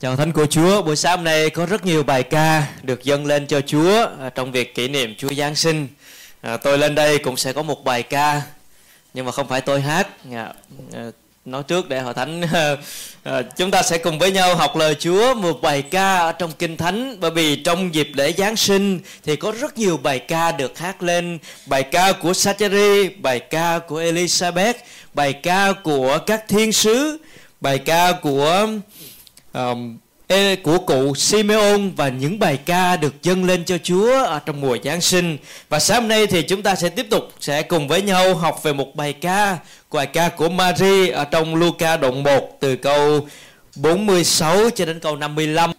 Chào Thánh của Chúa, buổi sáng hôm nay có rất nhiều bài ca được dâng lên cho Chúa trong việc kỷ niệm Chúa Giáng Sinh. Tôi lên đây cũng sẽ có một bài ca, nhưng mà không phải tôi hát. Nói trước để Hội Thánh, chúng ta sẽ cùng với nhau học lời Chúa một bài ca ở trong Kinh Thánh. Bởi vì trong dịp lễ Giáng Sinh thì có rất nhiều bài ca được hát lên. Bài ca của Zachary, bài ca của Elizabeth, bài ca của các thiên sứ, bài ca của cụ Simeon và những bài ca được dâng lên cho Chúa ở trong mùa Giáng Sinh. Và sáng hôm nay thì chúng ta sẽ tiếp tục sẽ cùng với nhau học về một bài ca của Marie ở trong Luca đoạn 1 từ câu 46 cho đến câu 55.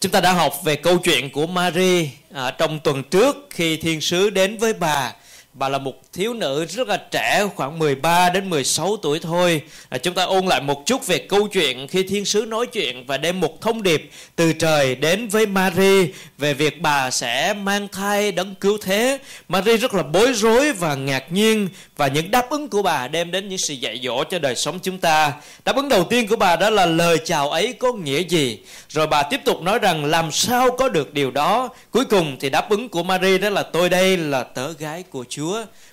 Chúng ta đã học về câu chuyện của Marie ở trong tuần trước khi thiên sứ đến với bà. Bà là một thiếu nữ rất là trẻ, khoảng 13 đến 16 tuổi thôi. Chúng ta ôn lại một chút về câu chuyện khi thiên sứ nói chuyện và đem một thông điệp từ trời đến với Marie về việc bà sẽ mang thai đấng cứu thế. Marie rất là bối rối và ngạc nhiên, và những đáp ứng của bà đem đến những sự dạy dỗ cho đời sống chúng ta. Đáp ứng đầu tiên của bà đó là lời chào ấy có nghĩa gì? Rồi bà tiếp tục nói rằng làm sao có được điều đó? Cuối cùng thì đáp ứng của Marie đó là tôi đây là tớ gái của Chúa.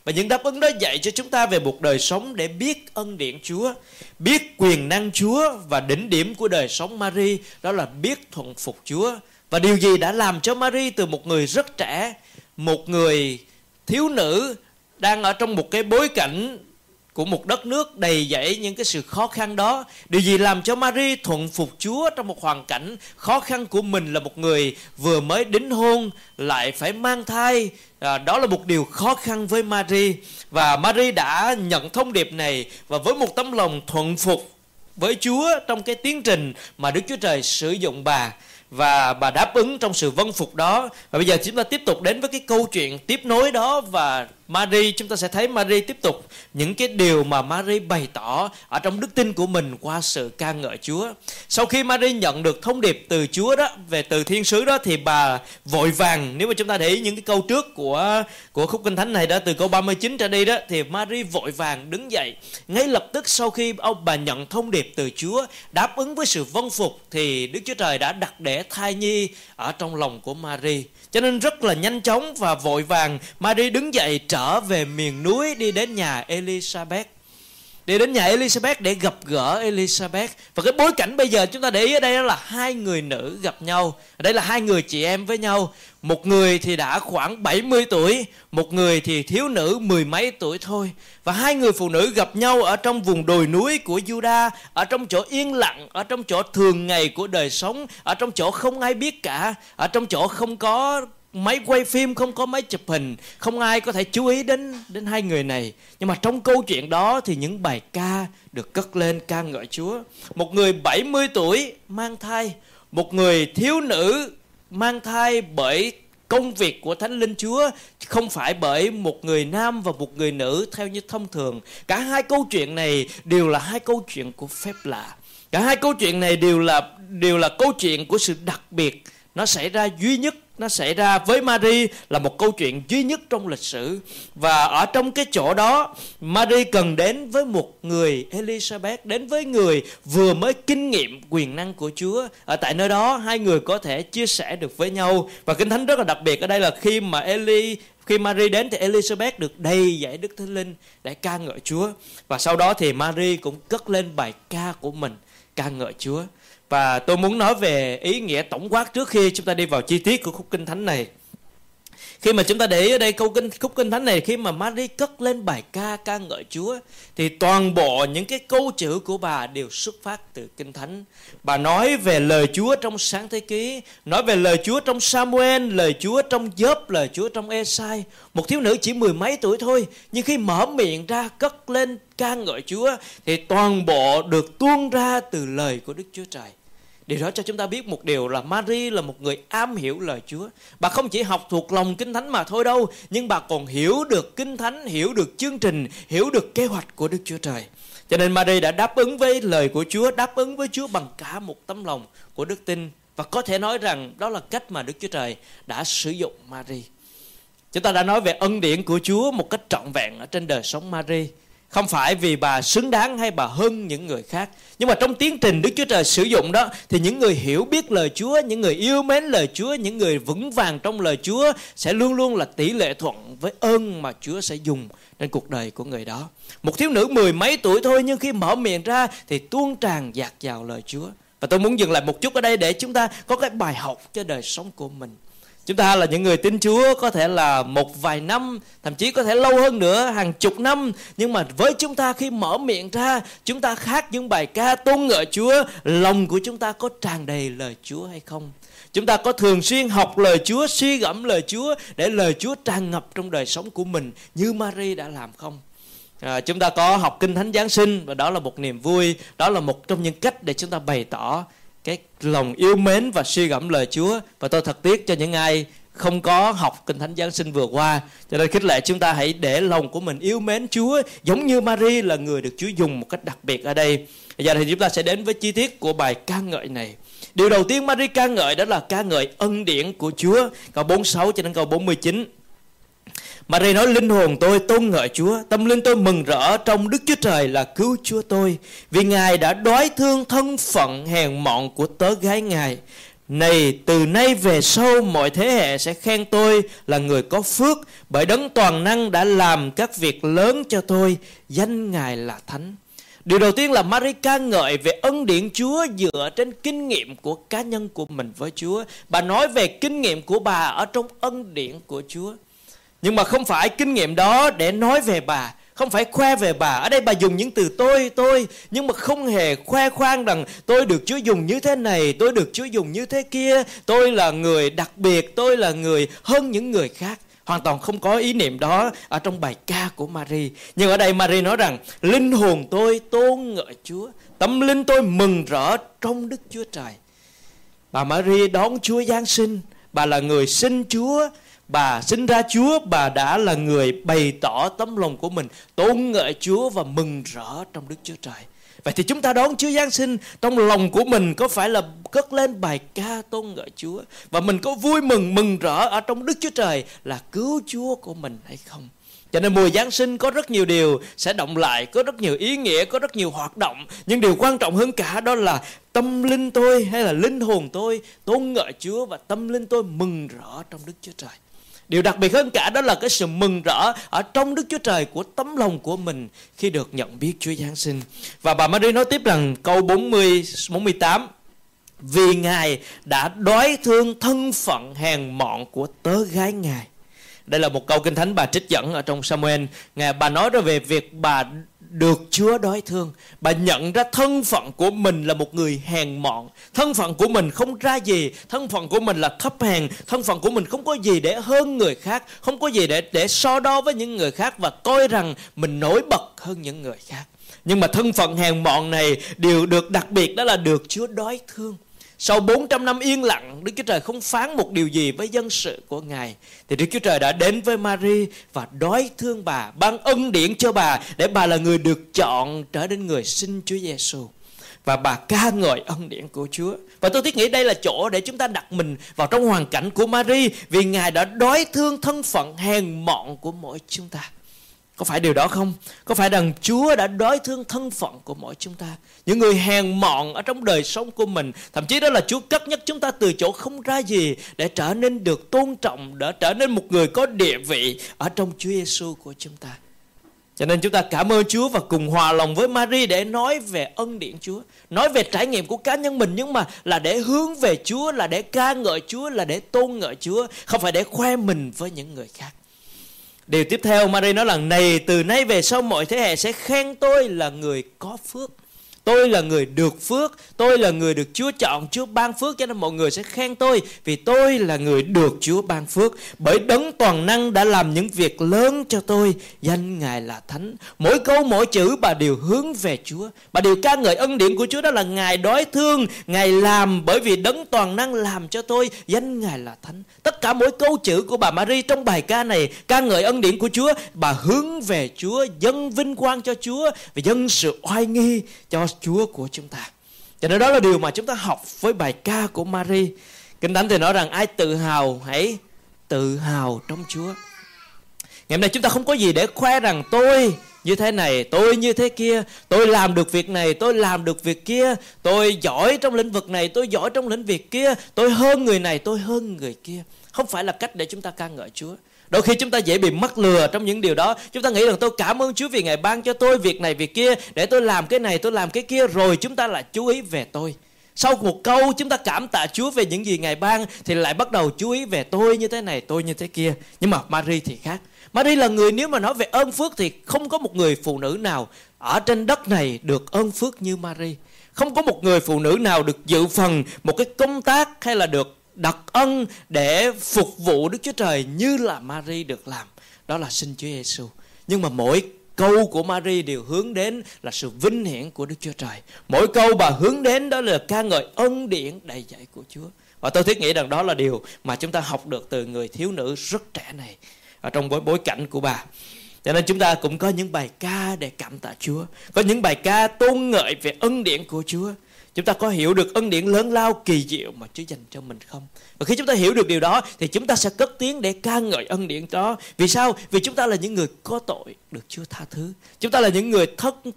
Và những đáp ứng đó dạy cho chúng ta về một đời sống để biết ân điển Chúa, biết quyền năng Chúa, và đỉnh điểm của đời sống Marie đó là biết thuận phục Chúa. Và điều gì đã làm cho Marie từ một người rất trẻ, một người thiếu nữ đang ở trong một cái bối cảnh của một đất nước đầy dẫy những cái sự khó khăn đó, điều gì làm cho Marie thuận phục Chúa trong một hoàn cảnh khó khăn của mình, là một người vừa mới đính hôn lại phải mang thai? Đó là một điều khó khăn với Marie, và Marie đã nhận thông điệp này, và với một tấm lòng thuận phục với Chúa trong cái tiến trình mà Đức Chúa Trời sử dụng bà, và bà đáp ứng trong sự vâng phục đó. Và bây giờ chúng ta tiếp tục đến với cái câu chuyện tiếp nối đó, và Marie, chúng ta sẽ thấy Marie tiếp tục những cái điều mà Marie bày tỏ ở trong đức tin của mình qua sự ca ngợi Chúa. Sau khi Marie nhận được thông điệp từ Chúa đó, về từ thiên sứ đó, thì bà vội vàng. Nếu mà chúng ta để ý những cái câu trước của khúc Kinh Thánh này đó, từ câu 39 trở đi đó, thì Marie vội vàng đứng dậy. Ngay lập tức sau khi bà nhận thông điệp từ Chúa, đáp ứng với sự vâng phục, thì Đức Chúa Trời đã đặt để thai nhi ở trong lòng của Marie. Cho nên rất là nhanh chóng và vội vàng, Marie đứng dậy trở về miền núi, đi đến nhà Elizabeth. Đi đến nhà Elizabeth để gặp gỡ Elizabeth. Và cái bối cảnh bây giờ chúng ta để ý ở đây đó là hai người nữ gặp nhau. Ở đây là hai người chị em với nhau. Một người thì đã khoảng 70 tuổi, một người thì thiếu nữ mười mấy tuổi thôi. Và hai người phụ nữ gặp nhau ở trong vùng đồi núi của Judah, ở trong chỗ yên lặng, ở trong chỗ thường ngày của đời sống, ở trong chỗ không ai biết cả, ở trong chỗ không có máy quay phim, không có máy chụp hình, không ai có thể chú ý đến hai người này. Nhưng mà trong câu chuyện đó thì những bài ca được cất lên ca ngợi Chúa. Một người 70 tuổi mang thai, một người thiếu nữ mang thai bởi công việc của Thánh Linh Chúa, không phải bởi một người nam và một người nữ theo như thông thường. Cả hai câu chuyện này đều là hai câu chuyện của phép lạ. Cả hai câu chuyện này đều là câu chuyện của sự đặc biệt. Nó xảy ra duy nhất, nó xảy ra với Marie, là một câu chuyện duy nhất trong lịch sử. Và ở trong cái chỗ đó, Marie cần đến với một người Elizabeth, đến với người vừa mới kinh nghiệm quyền năng của Chúa. Ở tại nơi đó, hai người có thể chia sẻ được với nhau. Và Kinh Thánh rất là đặc biệt ở đây là khi Marie đến thì Elizabeth được đầy dẫy Đức Thánh Linh để ca ngợi Chúa. Và sau đó thì Marie cũng cất lên bài ca của mình, ca ngợi Chúa. Và tôi muốn nói về ý nghĩa tổng quát trước khi chúng ta đi vào chi tiết của khúc Kinh Thánh này. Khi mà chúng ta để ý ở đây khúc Kinh Thánh này, khi mà Marie cất lên bài ca ca ngợi Chúa, thì toàn bộ những cái câu chữ của bà đều xuất phát từ Kinh Thánh. Bà nói về lời Chúa trong Sáng Thế Ký, nói về lời Chúa trong Samuel, lời Chúa trong Gióp, lời Chúa trong Esai. Một thiếu nữ chỉ mười mấy tuổi thôi, nhưng khi mở miệng ra cất lên ca ngợi Chúa thì toàn bộ được tuôn ra từ lời của Đức Chúa Trời. Điều đó cho chúng ta biết một điều là Marie là một người am hiểu lời Chúa. Bà không chỉ học thuộc lòng Kinh Thánh mà thôi đâu, nhưng bà còn hiểu được Kinh Thánh, hiểu được chương trình, hiểu được kế hoạch của Đức Chúa Trời. Cho nên Marie đã đáp ứng với lời của Chúa, đáp ứng với Chúa bằng cả một tấm lòng của đức tin. Và có thể nói rằng đó là cách mà Đức Chúa Trời đã sử dụng Marie. Chúng ta đã nói về ân điển của Chúa một cách trọn vẹn ở trên đời sống Marie. Không phải vì bà xứng đáng hay bà hơn những người khác. Nhưng mà trong tiến trình Đức Chúa Trời sử dụng đó, thì những người hiểu biết lời Chúa, những người yêu mến lời Chúa, những người vững vàng trong lời Chúa sẽ luôn luôn là tỷ lệ thuận với ơn mà Chúa sẽ dùng trên cuộc đời của người đó. Một thiếu nữ mười mấy tuổi thôi, nhưng khi mở miệng ra thì tuôn tràn dạt dào lời Chúa. Và tôi muốn dừng lại một chút ở đây để chúng ta có cái bài học cho đời sống của mình. Chúng ta là những người tin Chúa có thể là một vài năm, thậm chí có thể lâu hơn nữa, hàng chục năm. Nhưng mà với chúng ta khi mở miệng ra, chúng ta hát những bài ca tôn ngợi Chúa, lòng của chúng ta có tràn đầy lời Chúa hay không? Chúng ta có thường xuyên học lời Chúa, suy gẫm lời Chúa để lời Chúa tràn ngập trong đời sống của mình như Marie đã làm không? Chúng ta có học Kinh Thánh Giáng Sinh và đó là một niềm vui, đó là một trong những cách để chúng ta bày tỏ cái lòng yêu mến và suy gẫm lời Chúa. Và tôi thật tiếc cho những ai không có học Kinh Thánh Giáng Sinh vừa qua. Cho nên khích lệ chúng ta hãy để lòng của mình yêu mến Chúa, giống như Marie là người được Chúa dùng một cách đặc biệt ở đây. Bây giờ thì chúng ta sẽ đến với chi tiết của bài ca ngợi này. Điều đầu tiên Marie ca ngợi đó là ca ngợi ân điển của Chúa. Câu 46 cho đến câu 49. Marie nói: linh hồn tôi tôn ngợi Chúa, tâm linh tôi mừng rỡ trong Đức Chúa Trời là cứu Chúa tôi, vì Ngài đã đoái thương thân phận hèn mọn của tớ gái Ngài. Này, từ nay về sau mọi thế hệ sẽ khen tôi là người có phước, bởi Đấng toàn năng đã làm các việc lớn cho tôi, danh Ngài là thánh. Điều đầu tiên là Marie ca ngợi về ân điển Chúa dựa trên kinh nghiệm của cá nhân của mình với Chúa. Bà nói về kinh nghiệm của bà ở trong ân điển của Chúa. Nhưng mà không phải kinh nghiệm đó để nói về bà, không phải khoe về bà. Ở đây bà dùng những từ tôi, nhưng mà không hề khoe khoang rằng tôi được Chúa dùng như thế này, tôi được Chúa dùng như thế kia, tôi là người đặc biệt, tôi là người hơn những người khác. Hoàn toàn không có ý niệm đó ở trong bài ca của Marie. Nhưng ở đây Marie nói rằng: linh hồn tôi tôn ngợi Chúa, tâm linh tôi mừng rỡ trong Đức Chúa Trời. Bà Marie đón Chúa Giáng Sinh, bà là người sinh Chúa. Bà sinh ra Chúa, bà đã là người bày tỏ tấm lòng của mình, tôn ngợi Chúa và mừng rỡ trong Đức Chúa Trời. Vậy thì chúng ta đón Chúa Giáng Sinh, trong lòng của mình có phải là cất lên bài ca tôn ngợi Chúa, và mình có vui mừng, mừng rỡ ở trong Đức Chúa Trời là cứu Chúa của mình hay không? Cho nên mùa Giáng Sinh có rất nhiều điều sẽ động lại, có rất nhiều ý nghĩa, có rất nhiều hoạt động. Nhưng điều quan trọng hơn cả đó là tâm linh tôi hay là linh hồn tôi tôn ngợi Chúa, và tâm linh tôi mừng rỡ trong Đức Chúa Trời. Điều đặc biệt hơn cả đó là cái sự mừng rỡ ở trong Đức Chúa Trời của tấm lòng của mình khi được nhận biết Chúa Giáng Sinh. Và bà Marie nói tiếp rằng câu 48: vì Ngài đã đoái thương thân phận hèn mọn của tớ gái Ngài. Đây là một câu Kinh Thánh bà trích dẫn ở trong Samuel. Bà nói ra về việc bà được Chúa đoái thương. Bà nhận ra thân phận của mình là một người hèn mọn, thân phận của mình không ra gì, thân phận của mình là thấp hèn, thân phận của mình không có gì để hơn người khác, không có gì để so đo với những người khác, và coi rằng mình nổi bật hơn những người khác. Nhưng mà thân phận hèn mọn này, điều được đặc biệt đó là được Chúa đoái thương. Sau 400 năm yên lặng, Đức Chúa Trời không phán một điều gì với dân sự của Ngài, thì Đức Chúa Trời đã đến với Marie và đoái thương bà, ban ân điển cho bà để bà là người được chọn trở nên người sinh Chúa Giê-xu. Và bà ca ngợi ân điển của Chúa. Và tôi thiết nghĩ đây là chỗ để chúng ta đặt mình vào trong hoàn cảnh của Marie, vì Ngài đã đoái thương thân phận hèn mọn của mỗi chúng ta. Có phải điều đó không? Có phải rằng Chúa đã đoái thương thân phận của mỗi chúng ta? Những người hèn mọn ở trong đời sống của mình. Thậm chí đó là Chúa cất nhắc chúng ta từ chỗ không ra gì để trở nên được tôn trọng, để trở nên một người có địa vị ở trong Chúa Giê-xu của chúng ta. Cho nên chúng ta cảm ơn Chúa và cùng hòa lòng với Marie để nói về ân điển Chúa, nói về trải nghiệm của cá nhân mình, nhưng mà là để hướng về Chúa, là để ca ngợi Chúa, là để tôn ngợi Chúa, không phải để khoe mình với những người khác. Điều tiếp theo Marie nói là: này, từ nay về sau mọi thế hệ sẽ khen tôi là người có phước. Tôi là người được phước, tôi là người được Chúa chọn, Chúa ban phước, cho nên mọi người sẽ khen tôi vì tôi là người được Chúa ban phước. Bởi Đấng toàn năng đã làm những việc lớn cho tôi, danh Ngài là thánh. Mỗi câu mỗi chữ bà đều hướng về Chúa, bà đều ca ngợi ân điển của Chúa, đó là Ngài đói thương, Ngài làm, bởi vì Đấng toàn năng làm cho tôi, danh Ngài là thánh. Tất cả mỗi câu chữ của bà Marie trong bài ca này ca ngợi ân điển của Chúa, bà hướng về Chúa, dâng vinh quang cho Chúa và dâng sự oai nghi cho Chúa của chúng ta. Cho nên đó là điều mà chúng ta học với bài ca của Marie. Kinh Thánh thì nói rằng ai tự hào hãy tự hào trong Chúa. Ngày hôm nay chúng ta không có gì để khoe rằng tôi như thế này, tôi như thế kia, tôi làm được việc này, tôi làm được việc kia, tôi giỏi trong lĩnh vực này, tôi giỏi trong lĩnh vực kia, tôi hơn người này, tôi hơn người kia. Không phải là cách để chúng ta ca ngợi Chúa. Đôi khi chúng ta dễ bị mắc lừa trong những điều đó. Chúng ta nghĩ rằng tôi cảm ơn Chúa vì Ngài ban cho tôi việc này, việc kia, để tôi làm cái này, tôi làm cái kia, rồi chúng ta lại chú ý về tôi. Sau một câu chúng ta cảm tạ Chúa về những gì Ngài ban thì lại bắt đầu chú ý về tôi như thế này, tôi như thế kia. Nhưng mà Marie thì khác. Marie là người, nếu mà nói về ơn phước thì không có một người phụ nữ nào ở trên đất này được ơn phước như Marie. Không có một người phụ nữ nào được dự phần một cái công tác hay là được đặc ân để phục vụ Đức Chúa Trời như là Marie được làm. Đó là xin Chúa Giê-xu. Nhưng mà mỗi câu của Marie đều hướng đến là sự vinh hiển của Đức Chúa Trời. Mỗi câu bà hướng đến đó là ca ngợi ân điển đầy dẫy của Chúa. Và tôi thiết nghĩ rằng đó là điều mà chúng ta học được từ người thiếu nữ rất trẻ này ở trong bối cảnh của bà. Cho nên chúng ta cũng có những bài ca để cảm tạ Chúa, có những bài ca tôn ngợi về ân điển của Chúa. Chúng ta có hiểu được ân điển lớn lao kỳ diệu mà Chúa dành cho mình không? Và khi chúng ta hiểu được điều đó thì chúng ta sẽ cất tiếng để ca ngợi ân điển đó. Vì sao? Vì chúng ta là những người có tội được Chúa tha thứ. Chúng ta là những người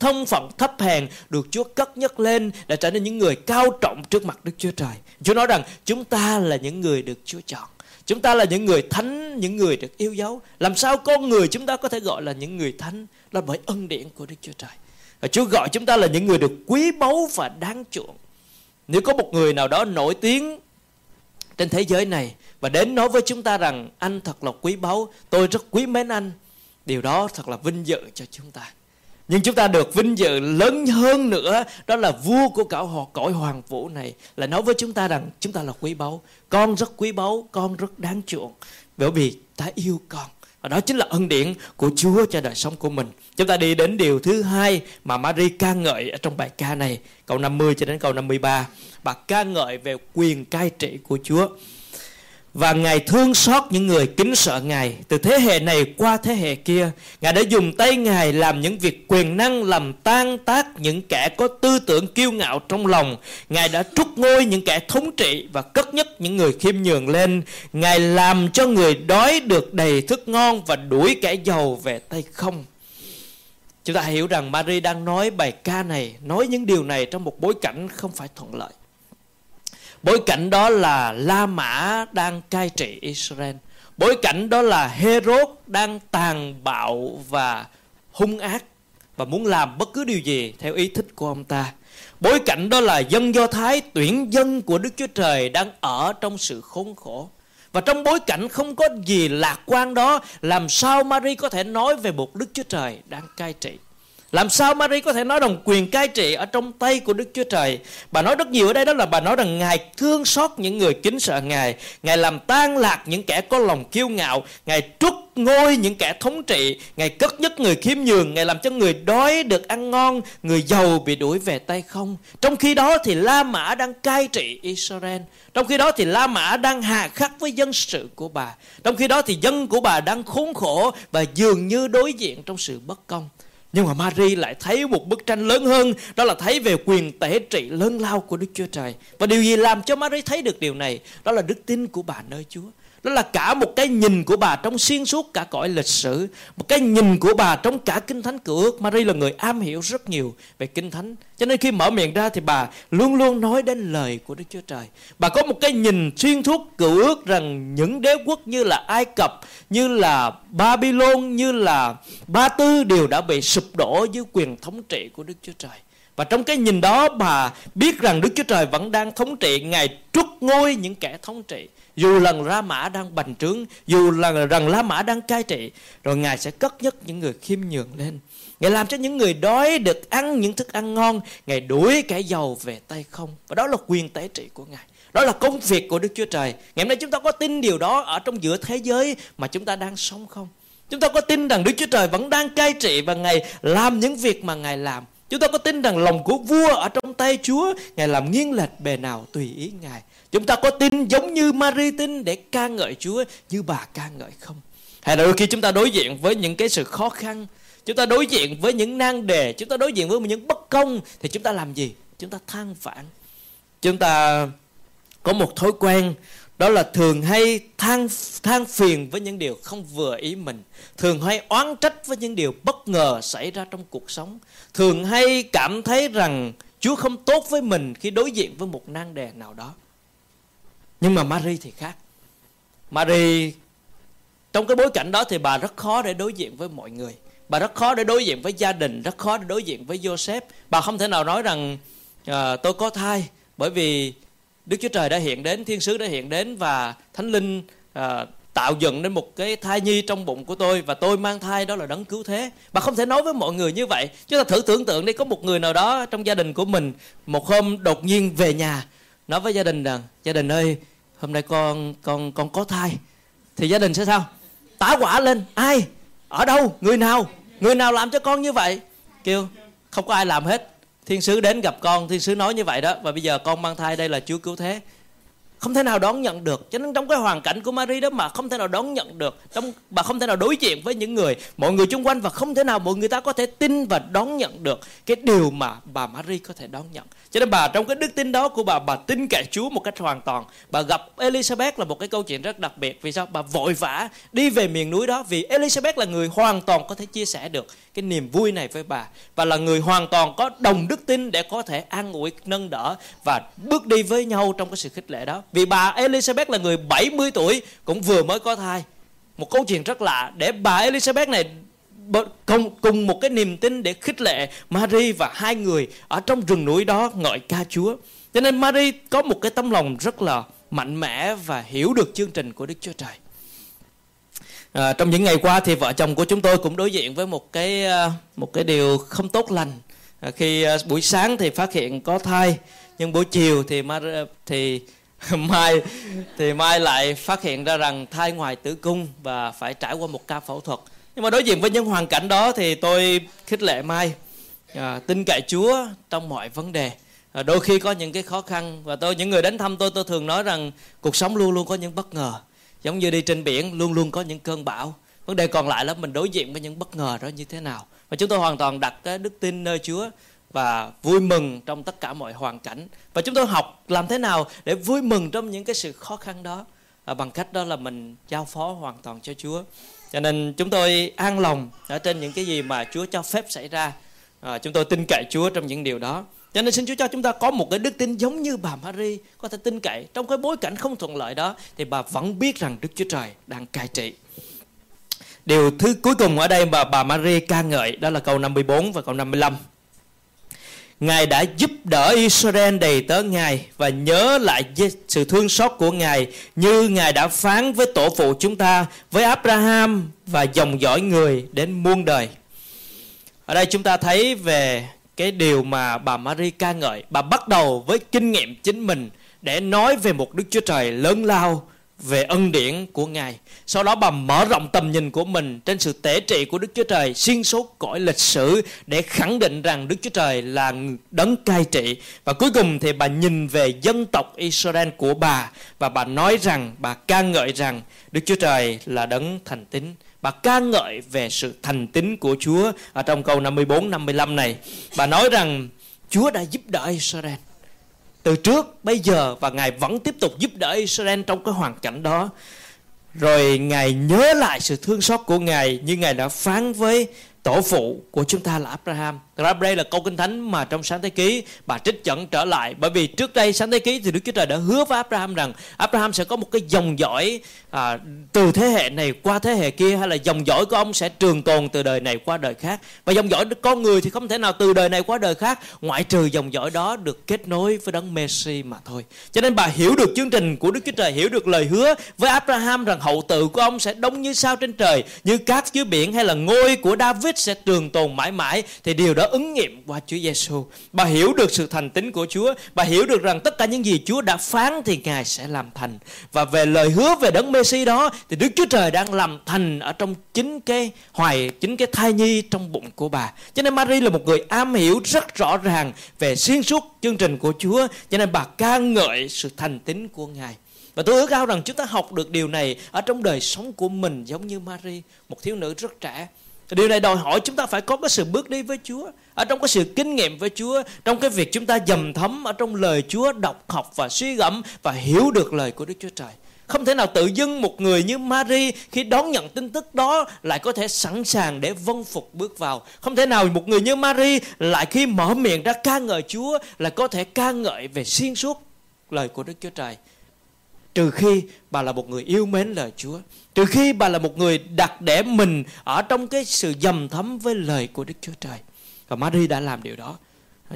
thân phận thấp hèn được Chúa cất nhấc lên để trở nên những người cao trọng trước mặt Đức Chúa Trời. Chúa nói rằng chúng ta là những người được Chúa chọn. Chúng ta là những người thánh, những người được yêu dấu. Làm sao con người chúng ta có thể gọi là những người thánh? Là bởi ân điển của Đức Chúa Trời. Và Chúa gọi chúng ta là những người được quý báu và đáng chuộng. Nếu có một người nào đó nổi tiếng trên thế giới này và đến nói với chúng ta rằng anh thật là quý báu, tôi rất quý mến anh, điều đó thật là vinh dự cho chúng ta. Nhưng chúng ta được vinh dự lớn hơn nữa, đó là vua của cả cõi hoàng vũ này lại nói với chúng ta rằng chúng ta là quý báu, con rất quý báu, con rất đáng chuộng, bởi vì ta yêu con. Và đó chính là ân điển của Chúa cho đời sống của mình. Chúng ta đi đến điều thứ hai mà Marie ca ngợi ở trong bài ca này, câu 50 cho đến câu 53. Bà ca ngợi về quyền cai trị của Chúa. Và Ngài thương xót những người kính sợ Ngài, từ thế hệ này qua thế hệ kia. Ngài đã dùng tay Ngài làm những việc quyền năng, làm tan tác những kẻ có tư tưởng kiêu ngạo trong lòng. Ngài đã trút ngôi những kẻ thống trị và cất nhấc những người khiêm nhường lên. Ngài làm cho người đói được đầy thức ngon và đuổi kẻ giàu về tay không. Chúng ta hiểu rằng Marie đang nói bài ca này, nói những điều này trong một bối cảnh không phải thuận lợi. Bối cảnh đó là La Mã đang cai trị Israel. Bối cảnh đó là Hê-rốt đang tàn bạo và hung ác và muốn làm bất cứ điều gì theo ý thích của ông ta. Bối cảnh đó là dân Do Thái, tuyển dân của Đức Chúa Trời, đang ở trong sự khốn khổ. Và trong bối cảnh không có gì lạc quan đó, làm sao Marie có thể nói về một Đức Chúa Trời đang cai trị? Làm sao Marie có thể nói rằng quyền cai trị ở trong tay của Đức Chúa Trời? Bà nói rất nhiều ở đây, đó là bà nói rằng Ngài thương xót những người kính sợ Ngài. Ngài làm tan lạc những kẻ có lòng kiêu ngạo. Ngài trút ngôi những kẻ thống trị. Ngài cất nhấc người khiêm nhường. Ngài làm cho người đói được ăn ngon, người giàu bị đuổi về tay không. Trong khi đó thì La Mã đang cai trị Israel. Trong khi đó thì La Mã đang hà khắc với dân sự của bà. Trong khi đó thì dân của bà đang khốn khổ và dường như đối diện trong sự bất công. Nhưng mà Marie lại thấy một bức tranh lớn hơn, đó là thấy về quyền tể trị lớn lao của Đức Chúa Trời. Và điều gì làm cho Marie thấy được điều này? Đó là đức tin của bà nơi Chúa. Đó là cả một cái nhìn của bà trong xuyên suốt cả cõi lịch sử. Một cái nhìn của bà trong cả Kinh Thánh Cựu Ước. Marie là người am hiểu rất nhiều về Kinh Thánh. Cho nên khi mở miệng ra thì bà luôn luôn nói đến lời của Đức Chúa Trời. Bà có một cái nhìn xuyên suốt Cựu Ước rằng những đế quốc như là Ai Cập, như là Babylon, như là Ba Tư đều đã bị sụp đổ dưới quyền thống trị của Đức Chúa Trời. Và trong cái nhìn đó bà biết rằng Đức Chúa Trời vẫn đang thống trị. Ngài trút ngôi những kẻ thống trị. Dù là La Mã đang bành trướng, dù là rằng La Mã đang cai trị, rồi Ngài sẽ cất nhấc những người khiêm nhường lên. Ngài làm cho những người đói được ăn những thức ăn ngon. Ngài đuổi kẻ giàu về tay không. Và đó là quyền tế trị của Ngài. Đó là công việc của Đức Chúa Trời. Ngày hôm nay chúng ta có tin điều đó ở trong giữa thế giới mà chúng ta đang sống không? Chúng ta có tin rằng Đức Chúa Trời vẫn đang cai trị và Ngài làm những việc mà Ngài làm? Chúng ta có tin rằng lòng của vua ở trong tay Chúa, Ngài làm nghiêng lệch bề nào tùy ý Ngài? Chúng ta có tin giống như Marie tin để ca ngợi Chúa như bà ca ngợi không? Hay là đôi khi chúng ta đối diện với những cái sự khó khăn, chúng ta đối diện với những nan đề, chúng ta đối diện với những bất công thì chúng ta làm gì? Chúng ta than vãn. Chúng ta có một thói quen Đó là thường hay than phiền với những điều không vừa ý mình, thường hay oán trách với những điều bất ngờ xảy ra trong cuộc sống, thường hay cảm thấy rằng Chúa không tốt với mình khi đối diện với một nan đề nào đó. Nhưng mà Marie thì khác. Marie trong cái bối cảnh đó thì bà rất khó để đối diện với mọi người, bà rất khó để đối diện với gia đình, rất khó để đối diện với Joseph. Bà không thể nào nói rằng tôi có thai, bởi vì Đức Chúa Trời đã hiện đến, Thiên Sứ đã hiện đến và Thánh Linh tạo dựng nên một cái thai nhi trong bụng của tôi, và tôi mang thai đó là Đấng Cứu Thế. Bà không thể nói với mọi người như vậy. Chúng ta thử tưởng tượng đi, có một người nào đó trong gia đình của mình một hôm đột nhiên về nhà nói với gia đình rằng: gia đình ơi, hôm nay con có thai. Thì gia đình sẽ sao? Tá hỏa lên: ai? Ở đâu? Người nào? Người nào làm cho con như vậy? Kêu không có ai làm hết. Thiên Sứ đến gặp con, Thiên Sứ nói như vậy đó, và bây giờ con mang thai đây là Chúa Cứu Thế. Không thể nào đón nhận được. Cho nên trong cái hoàn cảnh của Marie đó mà không thể nào đón nhận được, bà không thể nào đối diện với những người, mọi người xung quanh, và không thể nào mọi người ta có thể tin và đón nhận được cái điều mà bà Marie có thể đón nhận. Cho nên bà, trong cái đức tin đó của bà tin cậy Chúa một cách hoàn toàn. Bà gặp Elizabeth là một cái câu chuyện rất đặc biệt. Vì sao? Bà vội vã đi về miền núi đó, vì Elizabeth là người hoàn toàn có thể chia sẻ được cái niềm vui này với bà, và là người hoàn toàn có đồng đức tin để có thể an ủi, nâng đỡ và bước đi với nhau trong cái sự khích lệ đó. Vì bà Elizabeth là người 70 tuổi cũng vừa mới có thai. Một câu chuyện rất lạ để bà Elizabeth này cùng một cái niềm tin để khích lệ Marie, và hai người ở trong rừng núi đó ngợi ca Chúa. Cho nên Marie có một cái tấm lòng rất là mạnh mẽ và hiểu được chương trình của Đức Chúa Trời. Trong những ngày qua thì vợ chồng của chúng tôi cũng đối diện với một cái điều không tốt lành. Khi buổi sáng thì phát hiện có thai, nhưng buổi chiều thì Mai lại phát hiện ra rằng thai ngoài tử cung và phải trải qua một ca phẫu thuật. Nhưng mà đối diện với những hoàn cảnh đó thì tôi khích lệ Mai tin cậy Chúa trong mọi vấn đề. Đôi khi có những cái khó khăn, và những người đến thăm tôi thường nói rằng cuộc sống luôn luôn có những bất ngờ. Giống như đi trên biển luôn luôn có những cơn bão. Vấn đề còn lại là mình đối diện với những bất ngờ đó như thế nào. Và chúng tôi hoàn toàn đặt cái đức tin nơi Chúa và vui mừng trong tất cả mọi hoàn cảnh. Và chúng tôi học làm thế nào để vui mừng trong những cái sự khó khăn đó, bằng cách đó là mình giao phó hoàn toàn cho Chúa. Cho nên chúng tôi an lòng ở trên những cái gì mà Chúa cho phép xảy ra. Chúng tôi tin cậy Chúa trong những điều đó. Cho nên xin Chúa cho chúng ta có một cái đức tin giống như bà Marie có thể tin cậy. Trong cái bối cảnh không thuận lợi đó thì bà vẫn biết rằng Đức Chúa Trời đang cai trị. Điều thứ cuối cùng ở đây mà bà Marie ca ngợi đó là câu 54 và câu 55. Ngài đã giúp đỡ Israel đầy tớ Ngài, và nhớ lại sự thương xót của Ngài như Ngài đã phán với tổ phụ chúng ta, với Abraham và dòng dõi người đến muôn đời. Ở đây chúng ta thấy về cái điều mà bà Marie ca ngợi. Bà bắt đầu với kinh nghiệm chính mình để nói về một Đức Chúa Trời lớn lao, về ân điển của Ngài. Sau đó bà mở rộng tầm nhìn của mình trên sự tể trị của Đức Chúa Trời xuyên suốt cõi lịch sử, để khẳng định rằng Đức Chúa Trời là đấng cai trị. Và cuối cùng thì bà nhìn về dân tộc Israel của bà, và bà nói rằng, bà ca ngợi rằng Đức Chúa Trời là đấng thành tín. Bà ca ngợi về sự thành tín của Chúa ở trong câu 54-55 này. Bà nói rằng Chúa đã giúp đỡ Israel từ trước, bây giờ, và Ngài vẫn tiếp tục giúp đỡ Israel trong cái hoàn cảnh đó. Rồi Ngài nhớ lại sự thương xót của Ngài như Ngài đã phán với tổ phụ của chúng ta là Abraham. Đây là câu Kinh Thánh mà trong Sáng Thế Ký bà trích dẫn trở lại. Bởi vì trước đây Sáng Thế Ký thì Đức Chúa Trời đã hứa với Abraham rằng Abraham sẽ có một cái dòng dõi từ thế hệ này qua thế hệ kia, hay là dòng dõi của ông sẽ trường tồn từ đời này qua đời khác. Và dòng dõi con người thì không thể nào từ đời này qua đời khác, ngoại trừ dòng dõi đó được kết nối với Đấng Messi mà thôi. Cho nên bà hiểu được chương trình của Đức Chúa Trời, hiểu được lời hứa với Abraham rằng hậu tự của ông sẽ đông như sao trên trời, như cát dưới biển, hay là ngôi của David sẽ trường tồn mãi mãi. Thì điều đó ứng nghiệm qua Chúa Giê-xu. Bà hiểu được sự thành tín của Chúa, bà hiểu được rằng tất cả những gì Chúa đã phán thì Ngài sẽ làm thành. Và về lời hứa về Đấng Messi đó thì Đức Chúa Trời đang làm thành ở trong chính cái thai nhi trong bụng của bà. Cho nên Marie là một người am hiểu rất rõ ràng về xuyên suốt chương trình của Chúa, cho nên bà ca ngợi sự thành tín của Ngài. Và tôi ước ao rằng chúng ta học được điều này ở trong đời sống của mình, giống như Marie, một thiếu nữ rất trẻ. Điều này đòi hỏi chúng ta phải có cái sự bước đi với Chúa, ở trong cái sự kinh nghiệm với Chúa, trong cái việc chúng ta dầm thấm ở trong lời Chúa, đọc, học và suy gẫm và hiểu được lời của Đức Chúa Trời. Không thể nào tự dưng một người như Marie khi đón nhận tin tức đó lại có thể sẵn sàng để vâng phục bước vào. Không thể nào một người như Marie lại khi mở miệng ra ca ngợi Chúa là có thể ca ngợi về xuyên suốt lời của Đức Chúa Trời. Trừ khi bà là một người yêu mến lời Chúa, trừ khi bà là một người đặt để mình ở trong cái sự dầm thấm với lời của Đức Chúa Trời. Và Marie đã làm điều đó.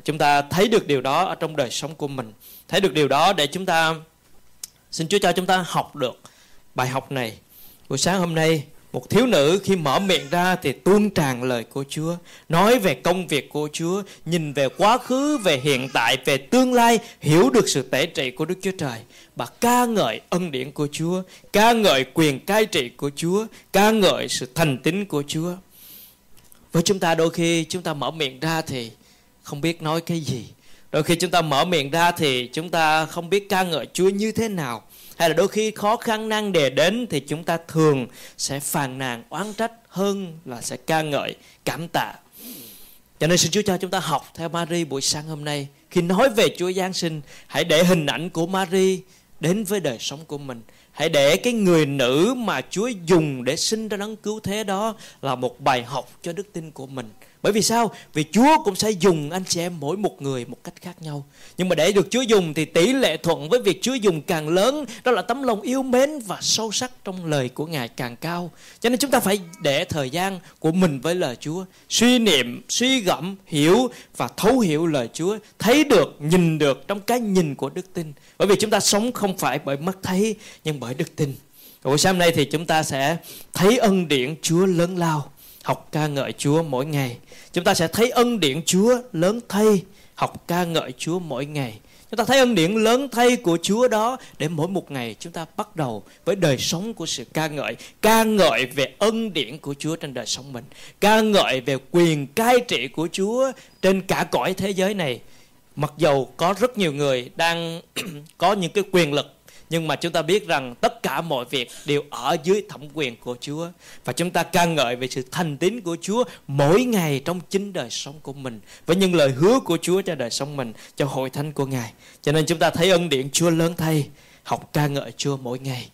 Chúng ta thấy được điều đó ở trong đời sống của mình. Thấy được điều đó để chúng ta, xin Chúa cho chúng ta học được bài học này. Buổi sáng hôm nay, một thiếu nữ khi mở miệng ra thì tuôn tràn lời của Chúa, nói về công việc của Chúa, nhìn về quá khứ, về hiện tại, về tương lai, hiểu được sự tể trị của Đức Chúa Trời. Bà ca ngợi ân điển của Chúa, ca ngợi quyền cai trị của Chúa, ca ngợi sự thành tín của Chúa. Với chúng ta đôi khi chúng ta mở miệng ra thì không biết nói cái gì. Đôi khi chúng ta mở miệng ra thì chúng ta không biết ca ngợi Chúa như thế nào. Hay là đôi khi khó khăn nan đề đến thì chúng ta thường sẽ phàn nàn, oán trách hơn là sẽ ca ngợi, cảm tạ. Cho nên xin Chúa cho chúng ta học theo Marie buổi sáng hôm nay. Khi nói về Chúa Giáng sinh, hãy để hình ảnh của Marie đến với đời sống của mình. Hãy để cái người nữ mà Chúa dùng để sinh ra đấng cứu thế đó là một bài học cho đức tin của mình. Bởi vì sao? Vì Chúa cũng sẽ dùng anh chị em mỗi một người một cách khác nhau. Nhưng mà để được Chúa dùng thì tỷ lệ thuận với việc Chúa dùng càng lớn, đó là tấm lòng yêu mến và sâu sắc trong lời của Ngài càng cao. Cho nên chúng ta phải để thời gian của mình với lời Chúa, suy niệm, suy gẫm, hiểu và thấu hiểu lời Chúa, thấy được, nhìn được trong cái nhìn của đức tin. Bởi vì chúng ta sống không phải bởi mắt thấy, nhưng bởi đức tin. Buổi sáng hôm nay thì chúng ta sẽ thấy ân điển Chúa lớn lao, học ca ngợi Chúa mỗi ngày. Chúng ta sẽ thấy ân điển Chúa lớn thay, học ca ngợi Chúa mỗi ngày. Chúng ta thấy ân điển lớn thay của Chúa đó để mỗi một ngày chúng ta bắt đầu với đời sống của sự ca ngợi về ân điển của Chúa trên đời sống mình, ca ngợi về quyền cai trị của Chúa trên cả cõi thế giới này. Mặc dầu có rất nhiều người đang có những cái quyền lực, nhưng mà chúng ta biết rằng tất cả mọi việc đều ở dưới thẩm quyền của Chúa. Và chúng ta ca ngợi về sự thành tín của Chúa mỗi ngày trong chính đời sống của mình, với những lời hứa của Chúa cho đời sống mình, cho hội thánh của Ngài. Cho nên chúng ta thấy ân điển Chúa lớn thay, học ca ngợi Chúa mỗi ngày.